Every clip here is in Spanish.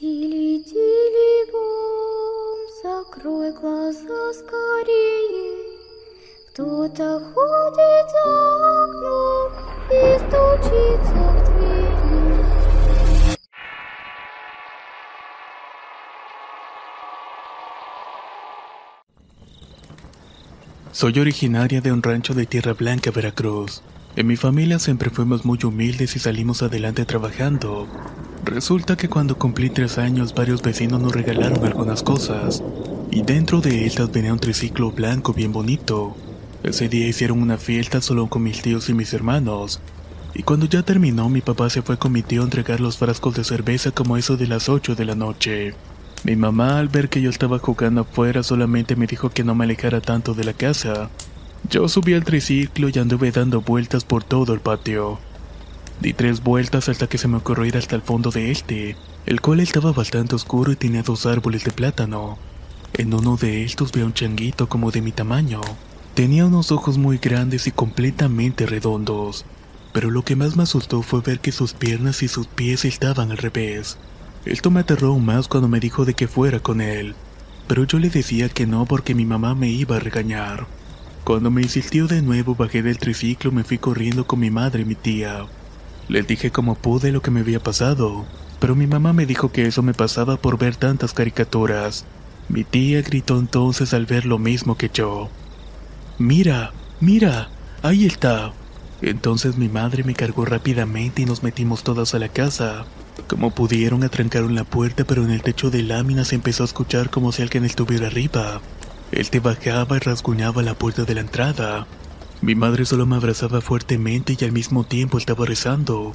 Тили, тили, бом, закрой глаза скорее. Кто-то ходит за окном и стучится в дверь. Soy originaria de un rancho de Tierra Blanca, Veracruz. En mi familia siempre fuimos muy humildes y salimos adelante trabajando. Resulta que cuando cumplí 3 años, varios vecinos nos regalaron algunas cosas, y dentro de estas venía un triciclo blanco bien bonito. Ese día hicieron una fiesta solo con mis tíos y mis hermanos, y cuando ya terminó, mi papá se fue con mi tío a entregar los frascos de cerveza como eso de las 8 de la noche. Mi mamá, al ver que yo estaba jugando afuera, solamente me dijo que no me alejara tanto de la casa. Yo subí al triciclo y anduve dando vueltas por todo el patio. Di 3 vueltas hasta que se me ocurrió ir hasta el fondo de este, el cual estaba bastante oscuro y tenía 2 árboles de plátano. En uno de estos vi a un changuito como de mi tamaño. Tenía unos ojos muy grandes y completamente redondos, pero lo que más me asustó fue ver que sus piernas y sus pies estaban al revés. Esto me aterró aún más cuando me dijo de que fuera con él, pero yo le decía que no porque mi mamá me iba a regañar. Cuando me insistió de nuevo, bajé del triciclo y me fui corriendo con mi madre y mi tía. Les dije como pude lo que me había pasado, pero mi mamá me dijo que eso me pasaba por ver tantas caricaturas. Mi tía gritó entonces al ver lo mismo que yo. ¡Mira! ¡Mira! ¡Ahí está! Entonces mi madre me cargó rápidamente y nos metimos todas a la casa. Como pudieron, atrancaron la puerta, pero en el techo de láminas empezó a escuchar como si alguien estuviera arriba. Él te bajaba y rasguñaba la puerta de la entrada. Mi madre solo me abrazaba fuertemente y al mismo tiempo estaba rezando,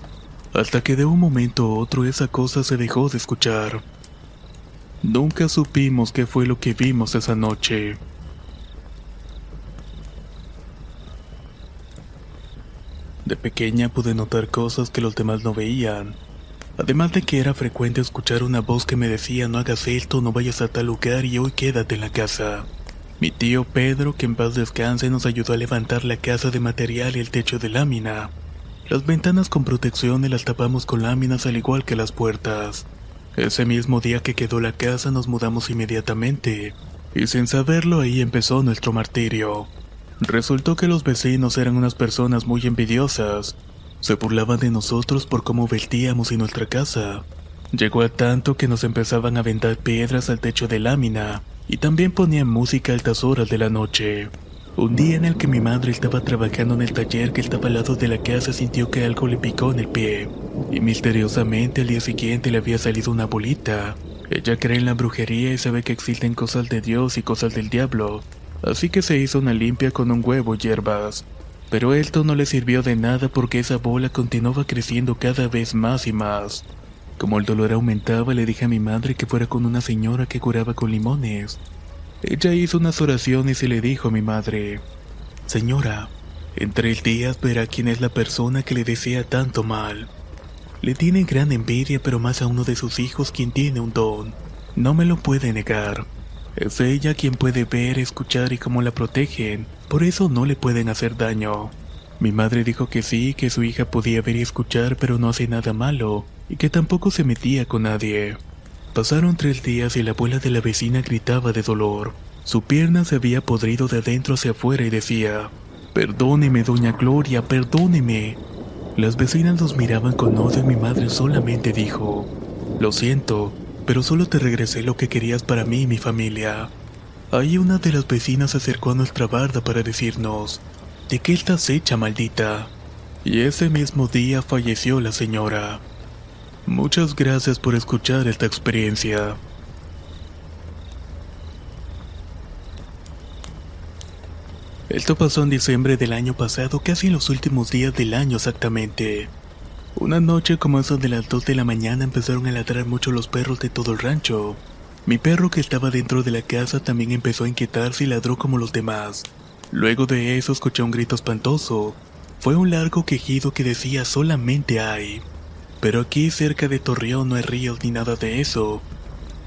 hasta que de un momento a otro esa cosa se dejó de escuchar. Nunca supimos qué fue lo que vimos esa noche. De pequeña pude notar cosas que los demás no veían, además de que era frecuente escuchar una voz que me decía: no hagas esto, no vayas a tal lugar y hoy quédate en la casa. Mi tío Pedro, que en paz descanse, nos ayudó a levantar la casa de material y el techo de lámina. Las ventanas con protección y las tapamos con láminas al igual que las puertas. Ese mismo día que quedó la casa nos mudamos inmediatamente, y sin saberlo ahí empezó nuestro martirio. Resultó que los vecinos eran unas personas muy envidiosas. Se burlaban de nosotros por cómo vestíamos y nuestra casa. Llegó a tanto que nos empezaban a aventar piedras al techo de lámina, y también ponían música a altas horas de la noche. Un día en el que mi madre estaba trabajando en el taller que estaba al lado de la casa, sintió que algo le picó en el pie, y misteriosamente al día siguiente le había salido una bolita. Ella cree en la brujería y sabe que existen cosas de Dios y cosas del diablo, así que se hizo una limpia con un huevo y hierbas. Pero esto no le sirvió de nada porque esa bola continuaba creciendo cada vez más y más. Como el dolor aumentaba, le dije a mi madre que fuera con una señora que curaba con limones. Ella hizo unas oraciones y le dijo a mi madre: señora, en 3 días verá quién es la persona que le desea tanto mal. Le tiene gran envidia, pero más a uno de sus hijos quien tiene un don. No me lo puede negar. Es ella quien puede ver, escuchar y cómo la protegen, por eso no le pueden hacer daño. Mi madre dijo que sí, que su hija podía ver y escuchar, pero no hace nada malo, y que tampoco se metía con nadie. Pasaron 3 días y la abuela de la vecina gritaba de dolor. Su pierna se había podrido de adentro hacia afuera y decía: perdóneme, doña Gloria, perdóneme. Las vecinas nos miraban con odio y mi madre solamente dijo: lo siento, pero solo te regresé lo que querías para mí y mi familia. Ahí una de las vecinas se acercó a nuestra barda para decirnos: ¿de qué estás hecha, maldita? Y ese mismo día falleció la señora. Muchas gracias por escuchar esta experiencia. Esto pasó en diciembre del año pasado, casi en los últimos días del año exactamente. Una noche, como eso de las 2 de la mañana, empezaron a ladrar mucho los perros de todo el rancho. Mi perro, que estaba dentro de la casa, también empezó a inquietarse y ladró como los demás. Luego de eso escuché un grito espantoso. Fue un largo quejido que decía solamente hay. Pero aquí cerca de Torreón no hay ríos ni nada de eso.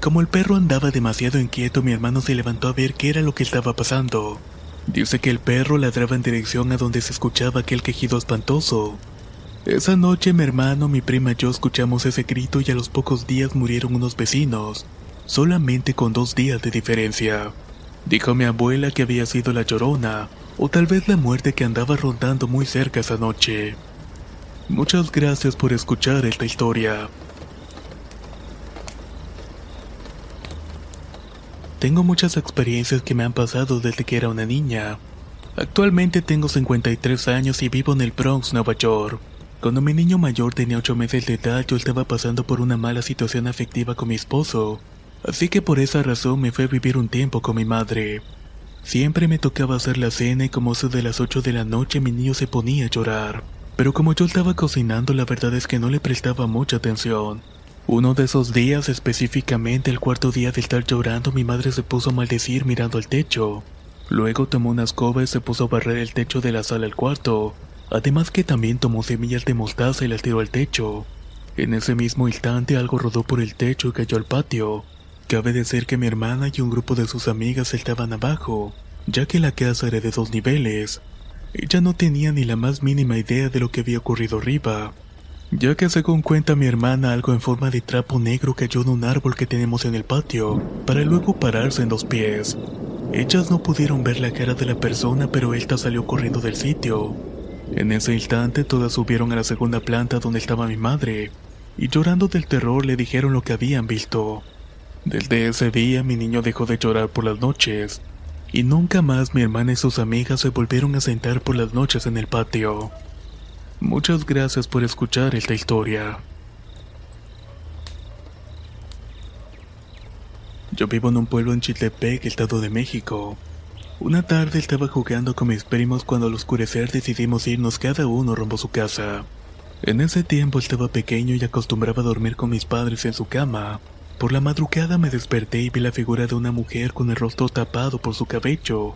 Como el perro andaba demasiado inquieto, mi hermano se levantó a ver qué era lo que estaba pasando. Dice que el perro ladraba en dirección a donde se escuchaba aquel quejido espantoso. Esa noche mi hermano, mi prima y yo escuchamos ese grito y a los pocos días murieron unos vecinos. Solamente con 2 días de diferencia. Dijo mi abuela que había sido la llorona, o tal vez la muerte que andaba rondando muy cerca esa noche. Muchas gracias por escuchar esta historia. Tengo muchas experiencias que me han pasado desde que era una niña. Actualmente tengo 53 años y vivo en el Bronx, Nueva York. Cuando mi niño mayor tenía 8 meses de edad, yo estaba pasando por una mala situación afectiva con mi esposo. Así que por esa razón me fui a vivir un tiempo con mi madre. Siempre me tocaba hacer la cena y como eso de las 8 de la noche mi niño se ponía a llorar. Pero como yo estaba cocinando, la verdad es que no le prestaba mucha atención. Uno de esos días, específicamente el cuarto día de estar llorando, mi madre se puso a maldecir mirando al techo. Luego tomó una escoba y se puso a barrer el techo de la sala al cuarto. Además que también tomó semillas de mostaza y las tiró al techo. En ese mismo instante algo rodó por el techo y cayó al patio. Cabe decir que mi hermana y un grupo de sus amigas estaban abajo, ya que la casa era de 2 niveles. Ella no tenía ni la más mínima idea de lo que había ocurrido arriba, ya que según cuenta mi hermana, algo en forma de trapo negro cayó en un árbol que tenemos en el patio, para luego pararse en 2 pies. Ellas no pudieron ver la cara de la persona, pero esta salió corriendo del sitio. En ese instante todas subieron a la segunda planta donde estaba mi madre, y llorando del terror le dijeron lo que habían visto. Desde ese día mi niño dejó de llorar por las noches, y nunca más mi hermana y sus amigas se volvieron a sentar por las noches en el patio. Muchas gracias por escuchar esta historia. Yo vivo en un pueblo en Chiltepec, Estado de México. Una tarde estaba jugando con mis primos cuando al oscurecer decidimos irnos cada uno rumbo a su casa. En ese tiempo estaba pequeño y acostumbraba a dormir con mis padres en su cama. Por la madrugada me desperté y vi la figura de una mujer con el rostro tapado por su cabello.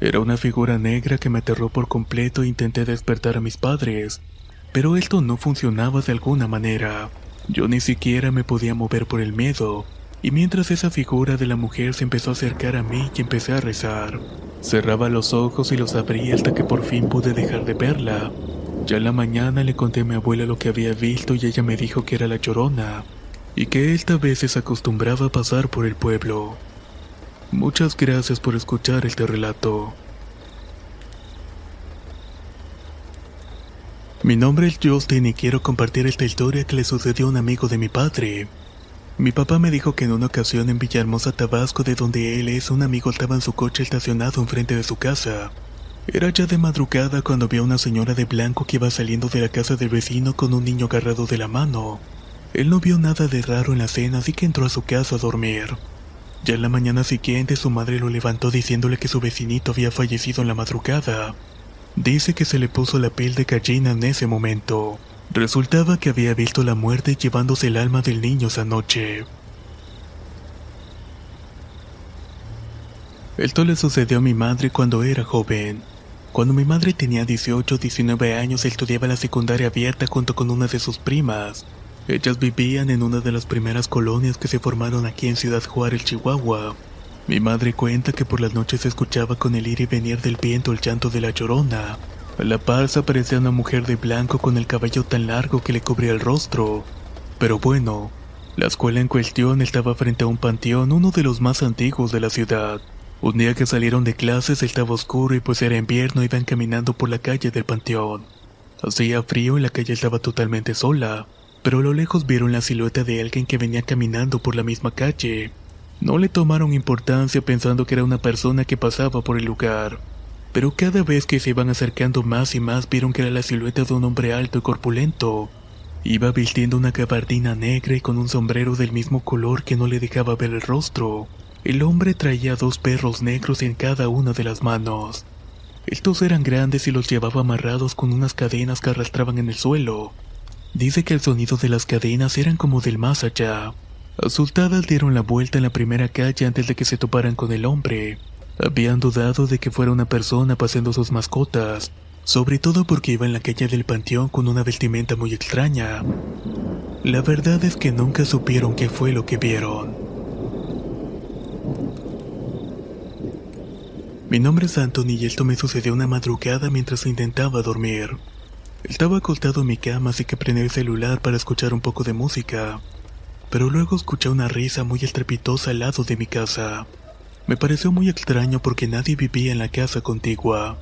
Era una figura negra que me aterró por completo e intenté despertar a mis padres, pero esto no funcionaba de alguna manera. Yo ni siquiera me podía mover por el miedo, y mientras esa figura de la mujer se empezó a acercar a mí y empecé a rezar. Cerraba los ojos y los abría hasta que por fin pude dejar de verla. Ya en la mañana le conté a mi abuela lo que había visto y ella me dijo que era la llorona, y que esta vez se acostumbraba a pasar por el pueblo. Muchas gracias por escuchar este relato. Mi nombre es Justin y quiero compartir esta historia que le sucedió a un amigo de mi padre. Mi papá me dijo que en una ocasión en Villahermosa, Tabasco, de donde él es, un amigo estaba en su coche estacionado enfrente de su casa. Era ya de madrugada cuando vio a una señora de blanco que iba saliendo de la casa del vecino con un niño agarrado de la mano. Él no vio nada de raro en la cena, así que entró a su casa a dormir. Ya en la mañana siguiente su madre lo levantó diciéndole que su vecinito había fallecido en la madrugada. Dice que se le puso la piel de gallina en ese momento. Resultaba que había visto la muerte llevándose el alma del niño esa noche. Esto le sucedió a mi madre cuando era joven. Cuando mi madre tenía 18-19 años, estudiaba la secundaria abierta junto con una de sus primas. Ellas vivían en una de las primeras colonias que se formaron aquí en Ciudad Juárez, Chihuahua. Mi madre cuenta que por las noches se escuchaba con el ir y venir del viento el llanto de la llorona. A la par se aparecía una mujer de blanco con el cabello tan largo que le cubría el rostro. Pero bueno, la escuela en cuestión estaba frente a un panteón, uno de los más antiguos de la ciudad. Un día que salieron de clases estaba oscuro y pues era invierno, iban caminando por la calle del panteón. Hacía frío y la calle estaba totalmente sola, pero a lo lejos vieron la silueta de alguien que venía caminando por la misma calle. No le tomaron importancia pensando que era una persona que pasaba por el lugar, pero cada vez que se iban acercando más y más vieron que era la silueta de un hombre alto y corpulento. Iba vistiendo una gabardina negra y con un sombrero del mismo color que no le dejaba ver el rostro. El hombre traía 2 perros negros en cada una de las manos. Estos eran grandes y los llevaba amarrados con unas cadenas que arrastraban en el suelo. Dice que el sonido de las cadenas eran como del más allá. Asustadas dieron la vuelta en la primera calle antes de que se toparan con el hombre. Habían dudado de que fuera una persona paseando sus mascotas, sobre todo porque iba en la calle del Panteón con una vestimenta muy extraña. La verdad es que nunca supieron qué fue lo que vieron. Mi nombre es Anthony y esto me sucedió una madrugada mientras intentaba dormir. Estaba acostado en mi cama, así que prendí el celular para escuchar un poco de música, pero luego escuché una risa muy estrepitosa al lado de mi casa. Me pareció muy extraño porque nadie vivía en la casa contigua.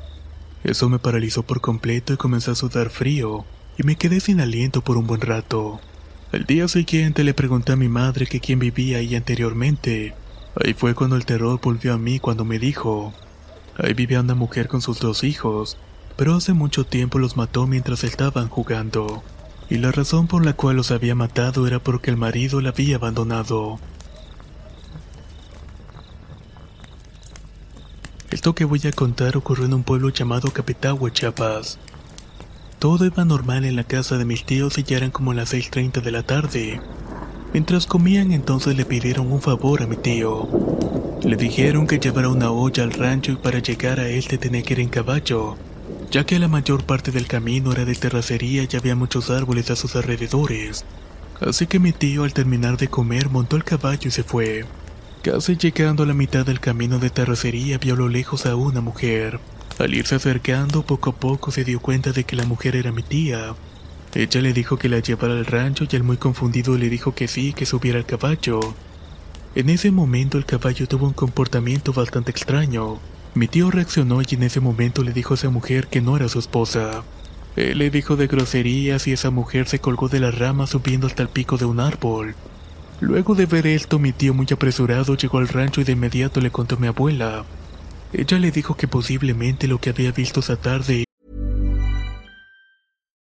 Eso me paralizó por completo y comencé a sudar frío, y me quedé sin aliento por un buen rato. Al día siguiente le pregunté a mi madre que quién vivía ahí anteriormente. Ahí fue cuando el terror volvió a mí cuando me dijo: ahí vivía una mujer con sus 2 hijos, pero hace mucho tiempo los mató mientras estaban jugando, y la razón por la cual los había matado era porque el marido la había abandonado. Esto que voy a contar ocurrió en un pueblo llamado Capetagua, Chiapas. Todo iba normal en la casa de mis tíos y ya eran como las 6:30 de la tarde. Mientras comían, entonces le pidieron un favor a mi tío. Le dijeron que llevara una olla al rancho y para llegar a él tenía que ir en caballo, ya que la mayor parte del camino era de terracería y había muchos árboles a sus alrededores. Así que mi tío, al terminar de comer, montó el caballo y se fue. Casi llegando a la mitad del camino de terracería, vio a lo lejos a una mujer. Al irse acercando, poco a poco se dio cuenta de que la mujer era mi tía. Ella le dijo que la llevara al rancho y él, muy confundido, le dijo que sí, que subiera al caballo. En ese momento el caballo tuvo un comportamiento bastante extraño. Mi tío reaccionó y en ese momento le dijo a esa mujer que no era su esposa. Él le dijo de groserías y esa mujer se colgó de las ramas subiendo hasta el pico de un árbol. Luego de ver esto, mi tío, muy apresurado, llegó al rancho y de inmediato le contó a mi abuela. Ella le dijo que posiblemente lo que había visto esa tarde.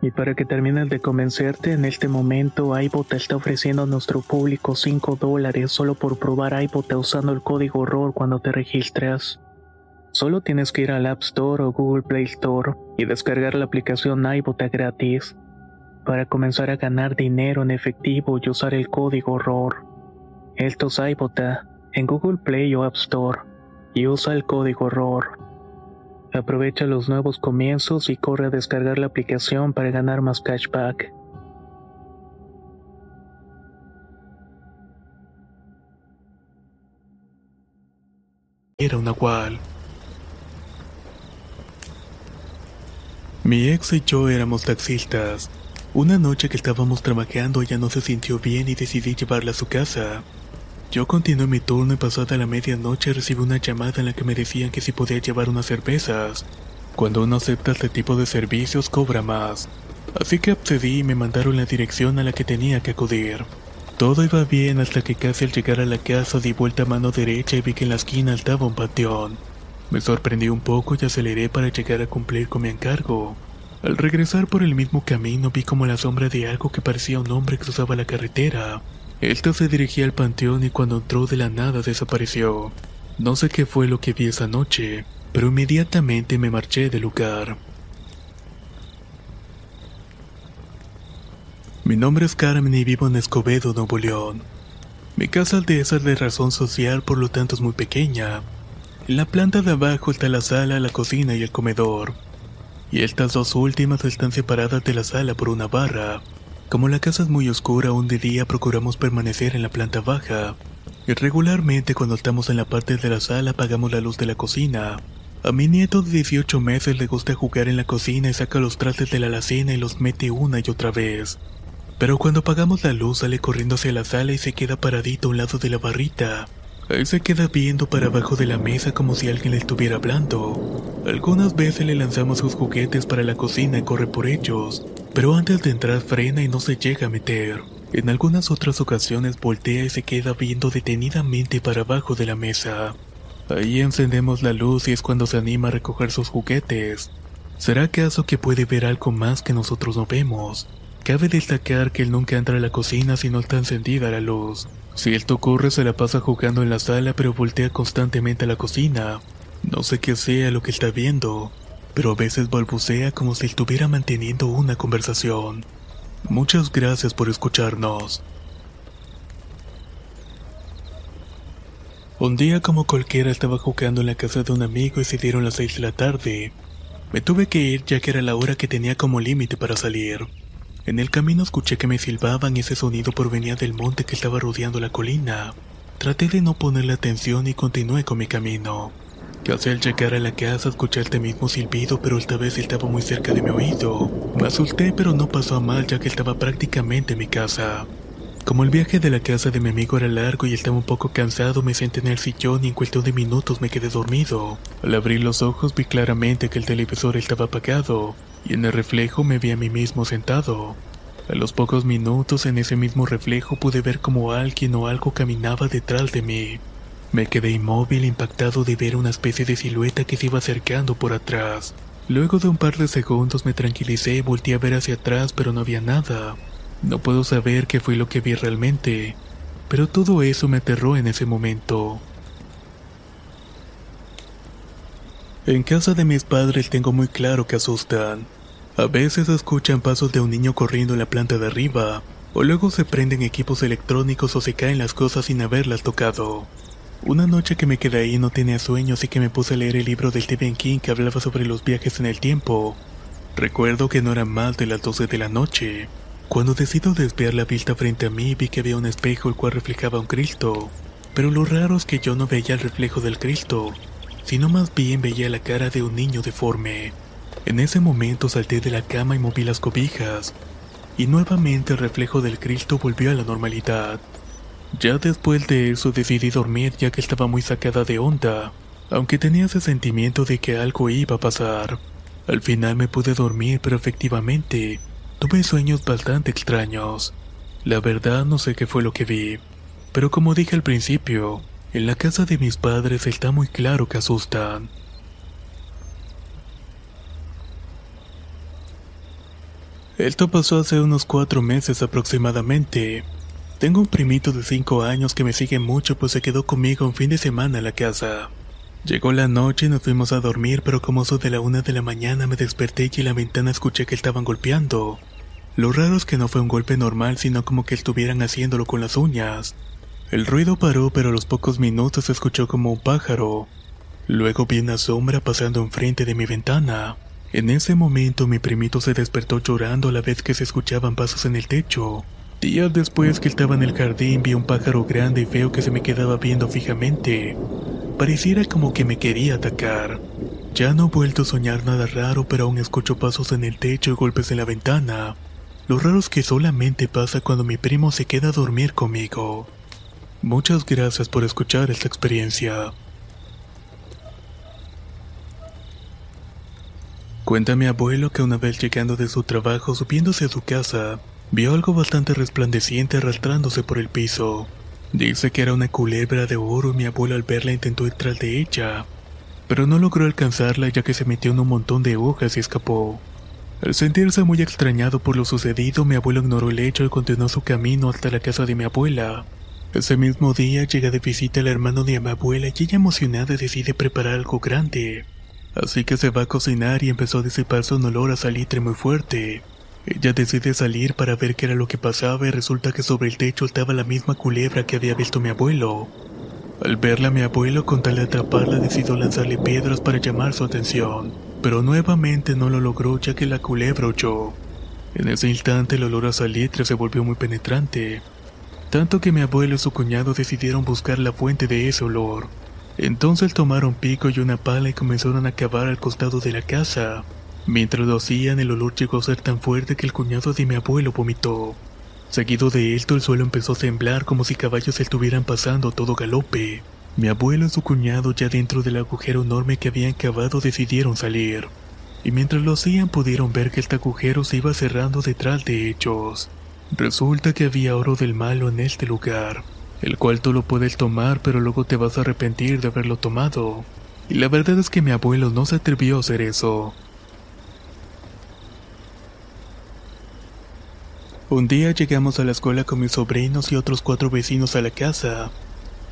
Y para que termines de convencerte, en este momento iBotta está ofreciendo a nuestro público $5 solo por probar iBotta usando el código ROR cuando te registras. Solo tienes que ir al App Store o Google Play Store y descargar la aplicación iBotta gratis para comenzar a ganar dinero en efectivo y usar el código ROR. Esto es iBotta en Google Play o App Store y usa el código ROR. Aprovecha los nuevos comienzos y corre a descargar la aplicación para ganar más cashback. Era un nahual. Mi ex y yo éramos taxistas. Una noche que estábamos trabajando ella no se sintió bien y decidí llevarla a su casa. Yo continué mi turno y pasada la medianoche recibí una llamada en la que me decían que si podía llevar unas cervezas. Cuando uno acepta este tipo de servicios cobra más. Así que accedí y me mandaron la dirección a la que tenía que acudir. Todo iba bien hasta que casi al llegar a la casa di vuelta a mano derecha y vi que en la esquina estaba un panteón. Me sorprendí un poco y aceleré para llegar a cumplir con mi encargo. Al regresar por el mismo camino vi como la sombra de algo que parecía un hombre cruzaba la carretera. Ésta se dirigía al panteón y cuando entró de la nada desapareció. No sé qué fue lo que vi esa noche, pero inmediatamente me marché del lugar. Mi nombre es Carmen y vivo en Escobedo, Nuevo León. Mi casa aldea es de razón social, por lo tanto es muy pequeña. En la planta de abajo está la sala, la cocina y el comedor. Y estas dos últimas están separadas de la sala por una barra. Como la casa es muy oscura, aún de día procuramos permanecer en la planta baja. Y regularmente cuando estamos en la parte de la sala apagamos la luz de la cocina. A mi nieto de 18 meses le gusta jugar en la cocina y saca los trastes de la alacena y los mete una y otra vez. Pero cuando apagamos la luz sale corriendo hacia la sala y se queda paradito a un lado de la barrita. Él se queda viendo para abajo de la mesa como si alguien le estuviera hablando. Algunas veces le lanzamos sus juguetes para la cocina y corre por ellos, pero antes de entrar frena y no se llega a meter. En algunas otras ocasiones voltea y se queda viendo detenidamente para abajo de la mesa. Ahí encendemos la luz y es cuando se anima a recoger sus juguetes. ¿Será acaso que puede ver algo más que nosotros no vemos? Cabe destacar que él nunca entra a la cocina si no está encendida la luz. Si esto ocurre se la pasa jugando en la sala pero voltea constantemente a la cocina. No sé qué sea lo que está viendo, pero a veces balbucea como si estuviera manteniendo una conversación. Muchas gracias por escucharnos. Un día como cualquiera estaba jugando en la casa de un amigo y se dieron las 6 de la tarde. Me tuve que ir ya que era la hora que tenía como límite para salir. En el camino escuché que me silbaban y ese sonido provenía del monte que estaba rodeando la colina. Traté de no ponerle atención y continué con mi camino. Casi al llegar a la casa escuché este mismo silbido, pero esta vez estaba muy cerca de mi oído. Me asusté, pero no pasó a mal ya que estaba prácticamente en mi casa. Como el viaje de la casa de mi amigo era largo y estaba un poco cansado, me senté en el sillón y en cuestión de minutos me quedé dormido. Al abrir los ojos vi claramente que el televisor estaba apagado. Y en el reflejo me vi a mí mismo sentado. A los pocos minutos en ese mismo reflejo pude ver como alguien o algo caminaba detrás de mí. Me quedé inmóvil, impactado de ver una especie de silueta que se iba acercando por atrás. Luego de un par de segundos me tranquilicé y volteé a ver hacia atrás, pero no había nada. No puedo saber qué fue lo que vi realmente, pero todo eso me aterró en ese momento. En casa de mis padres tengo muy claro que asustan. A veces escuchan pasos de un niño corriendo en la planta de arriba, o luego se prenden equipos electrónicos o se caen las cosas sin haberlas tocado. Una noche que me quedé ahí no tenía sueño, así que me puse a leer el libro de Stephen King que hablaba sobre los viajes en el tiempo. Recuerdo que no eran más de las 12 de la noche. Cuando decido desviar la vista frente a mí, vi que había un espejo el cual reflejaba un Cristo. Pero lo raro es que yo no veía el reflejo del Cristo, sino más bien veía la cara de un niño deforme. En ese momento salté de la cama y moví las cobijas, y nuevamente el reflejo del Cristo volvió a la normalidad. Ya después de eso decidí dormir ya que estaba muy sacada de onda, aunque tenía ese sentimiento de que algo iba a pasar. Al final me pude dormir, pero efectivamente, tuve sueños bastante extraños. La verdad no sé qué fue lo que vi, pero como dije al principio, en la casa de mis padres está muy claro que asustan. Esto pasó hace unos 4 meses aproximadamente. Tengo un primito de 5 años que me sigue mucho pues se quedó conmigo un fin de semana en la casa. Llegó la noche y nos fuimos a dormir, pero como eso de la 1 de la mañana me desperté y en la ventana escuché que estaban golpeando. Lo raro es que no fue un golpe normal, sino como que estuvieran haciéndolo con las uñas. El ruido paró, pero a los pocos minutos se escuchó como un pájaro. Luego vi una sombra pasando enfrente de mi ventana. En ese momento mi primito se despertó llorando a la vez que se escuchaban pasos en el techo. Días después que estaba en el jardín vi un pájaro grande y feo que se me quedaba viendo fijamente. Pareciera como que me quería atacar. Ya no he vuelto a soñar nada raro, pero aún escucho pasos en el techo y golpes en la ventana. Lo raro es que solamente pasa cuando mi primo se queda a dormir conmigo. Muchas gracias por escuchar esta experiencia. Cuenta mi abuelo que una vez llegando de su trabajo, subiéndose a su casa, vio algo bastante resplandeciente arrastrándose por el piso. Dice que era una culebra de oro y mi abuelo al verla intentó ir tras de ella, pero no logró alcanzarla ya que se metió en un montón de hojas y escapó. Al sentirse muy extrañado por lo sucedido, mi abuelo ignoró el hecho y continuó su camino hasta la casa de mi abuela. Ese mismo día llega de visita el hermano de mi abuela y ella emocionada decide preparar algo grande. Así que se va a cocinar y empezó a disiparse un olor a salitre muy fuerte. Ella decide salir para ver qué era lo que pasaba y resulta que sobre el techo estaba la misma culebra que había visto mi abuelo. Al verla mi abuelo, con tal de atraparla, decidió lanzarle piedras para llamar su atención, pero nuevamente no lo logró ya que la culebra huyó. En ese instante el olor a salitre se volvió muy penetrante, tanto que mi abuelo y su cuñado decidieron buscar la fuente de ese olor. Entonces tomaron pico y una pala y comenzaron a cavar al costado de la casa. Mientras lo hacían, el olor llegó a ser tan fuerte que el cuñado de mi abuelo vomitó. Seguido de esto, el suelo empezó a temblar como si caballos estuvieran pasando a todo galope. Mi abuelo y su cuñado, ya dentro del agujero enorme que habían cavado, decidieron salir. Y mientras lo hacían, pudieron ver que este agujero se iba cerrando detrás de ellos. Resulta que había oro del malo en este lugar, el cual tú lo puedes tomar, pero luego te vas a arrepentir de haberlo tomado. Y la verdad es que mi abuelo no se atrevió a hacer eso. Un día llegamos a la escuela con mis sobrinos y otros 4 vecinos a la casa.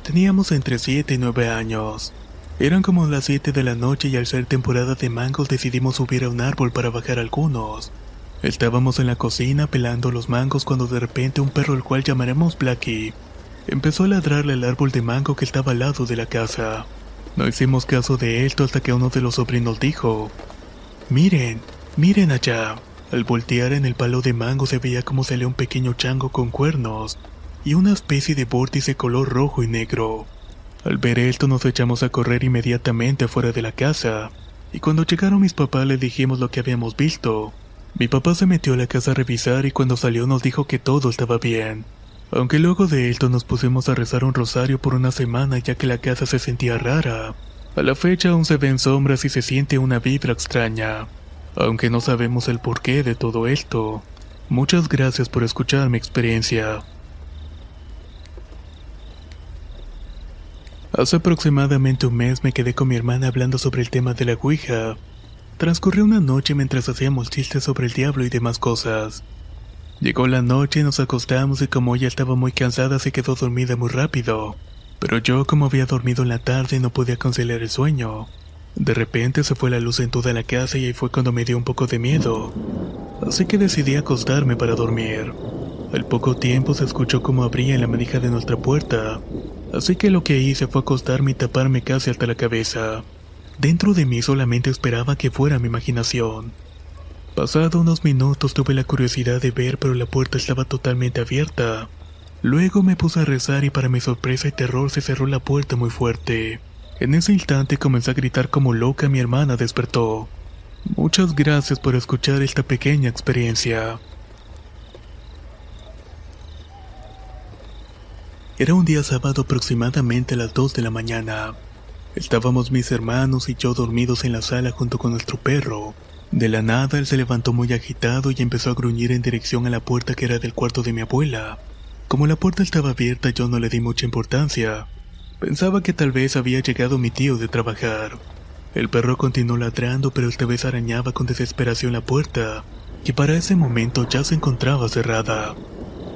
Teníamos entre 7 y 9 años. Eran como las 7 de la noche y al ser temporada de mangos decidimos subir a un árbol para bajar algunos. Estábamos en la cocina pelando los mangos cuando de repente un perro, el cual llamaremos Blackie, empezó a ladrarle al árbol de mango que estaba al lado de la casa. No hicimos caso de esto hasta que uno de los sobrinos dijo: "Miren, miren allá". Al voltear en el palo de mango se veía como salía un pequeño chango con cuernos y una especie de vórtice color rojo y negro. Al ver esto nos echamos a correr inmediatamente afuera de la casa, y cuando llegaron mis papás les dijimos lo que habíamos visto. Mi papá se metió a la casa a revisar y cuando salió nos dijo que todo estaba bien. Aunque luego de esto nos pusimos a rezar un rosario por una semana ya que la casa se sentía rara. A la fecha aún se ven sombras y se siente una vibra extraña, aunque no sabemos el porqué de todo esto. Muchas gracias por escuchar mi experiencia. Hace aproximadamente un mes me quedé con mi hermana hablando sobre el tema de la ouija. Transcurrió una noche mientras hacíamos chistes sobre el diablo y demás cosas. Llegó la noche, nos acostamos y como ella estaba muy cansada se quedó dormida muy rápido, pero yo como había dormido en la tarde no podía conciliar el sueño. De repente se fue la luz en toda la casa y ahí fue cuando me dio un poco de miedo, así que decidí acostarme para dormir. Al poco tiempo se escuchó como abrían la manija de nuestra puerta, así que lo que hice fue acostarme y taparme casi hasta la cabeza. Dentro de mí solamente esperaba que fuera mi imaginación. Pasado unos minutos tuve la curiosidad de ver, pero la puerta estaba totalmente abierta. Luego me puse a rezar y para mi sorpresa y terror se cerró la puerta muy fuerte. En ese instante comencé a gritar como loca, mi hermana despertó. Muchas gracias por escuchar esta pequeña experiencia. Era un día sábado aproximadamente a las 2 de la mañana. Estábamos mis hermanos y yo dormidos en la sala junto con nuestro perro. De la nada, él se levantó muy agitado y empezó a gruñir en dirección a la puerta que era del cuarto de mi abuela. Como la puerta estaba abierta, yo no le di mucha importancia. Pensaba que tal vez había llegado mi tío de trabajar. El perro continuó ladrando, pero esta vez arañaba con desesperación la puerta, que para ese momento ya se encontraba cerrada.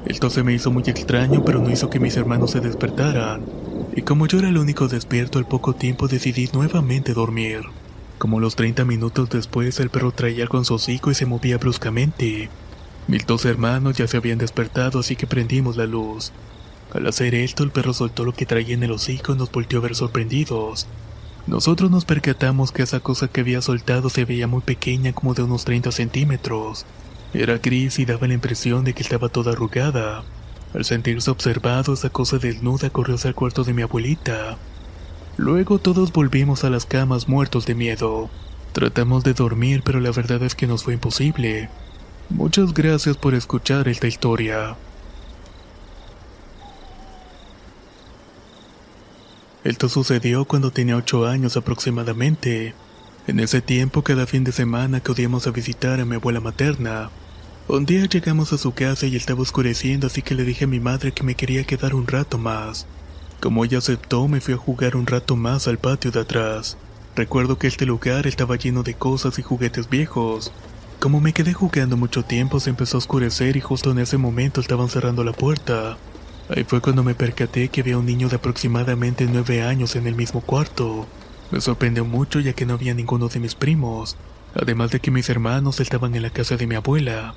Esto se me hizo muy extraño, pero no hizo que mis hermanos se despertaran, y como yo era el único despierto al poco tiempo decidí nuevamente dormir. Como los 30 minutos después el perro traía algo en su hocico y se movía bruscamente. Mis dos hermanos ya se habían despertado así que prendimos la luz. Al hacer esto el perro soltó lo que traía en el hocico y nos volteó a ver sorprendidos. Nosotros nos percatamos que esa cosa que había soltado se veía muy pequeña, como de unos 30 centímetros. Era gris y daba la impresión de que estaba toda arrugada. Al sentirse observado, esa cosa desnuda corrió hacia el cuarto de mi abuelita. Luego todos volvimos a las camas muertos de miedo. Tratamos de dormir, pero la verdad es que nos fue imposible. Muchas gracias por escuchar esta historia. Esto sucedió cuando tenía 8 años aproximadamente. En ese tiempo cada fin de semana acudíamos a visitar a mi abuela materna. Un día llegamos a su casa y estaba oscureciendo, así que le dije a mi madre que me quería quedar un rato más. Como ella aceptó, me fui a jugar un rato más al patio de atrás. Recuerdo que este lugar estaba lleno de cosas y juguetes viejos. Como me quedé jugando mucho tiempo, se empezó a oscurecer y justo en ese momento estaban cerrando la puerta. Ahí fue cuando me percaté que había un niño de aproximadamente 9 años en el mismo cuarto. Me sorprendió mucho ya que no había ninguno de mis primos, además de que mis hermanos estaban en la casa de mi abuela.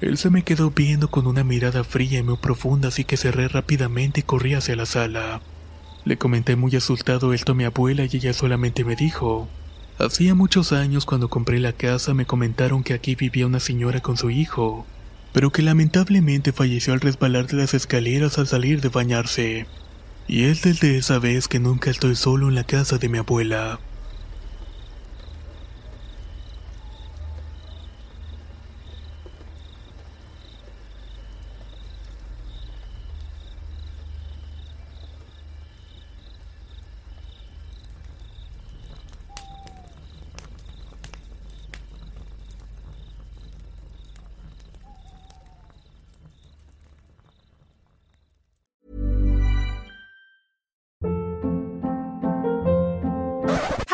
Él se me quedó viendo con una mirada fría y muy profunda, así que cerré rápidamente y corrí hacia la sala. Le comenté muy asustado esto a mi abuela y ella solamente me dijo: hacía muchos años cuando compré la casa me comentaron que aquí vivía una señora con su hijo, pero que lamentablemente falleció al resbalar de las escaleras al salir de bañarse. Y es desde esa vez que nunca estoy solo en la casa de mi abuela.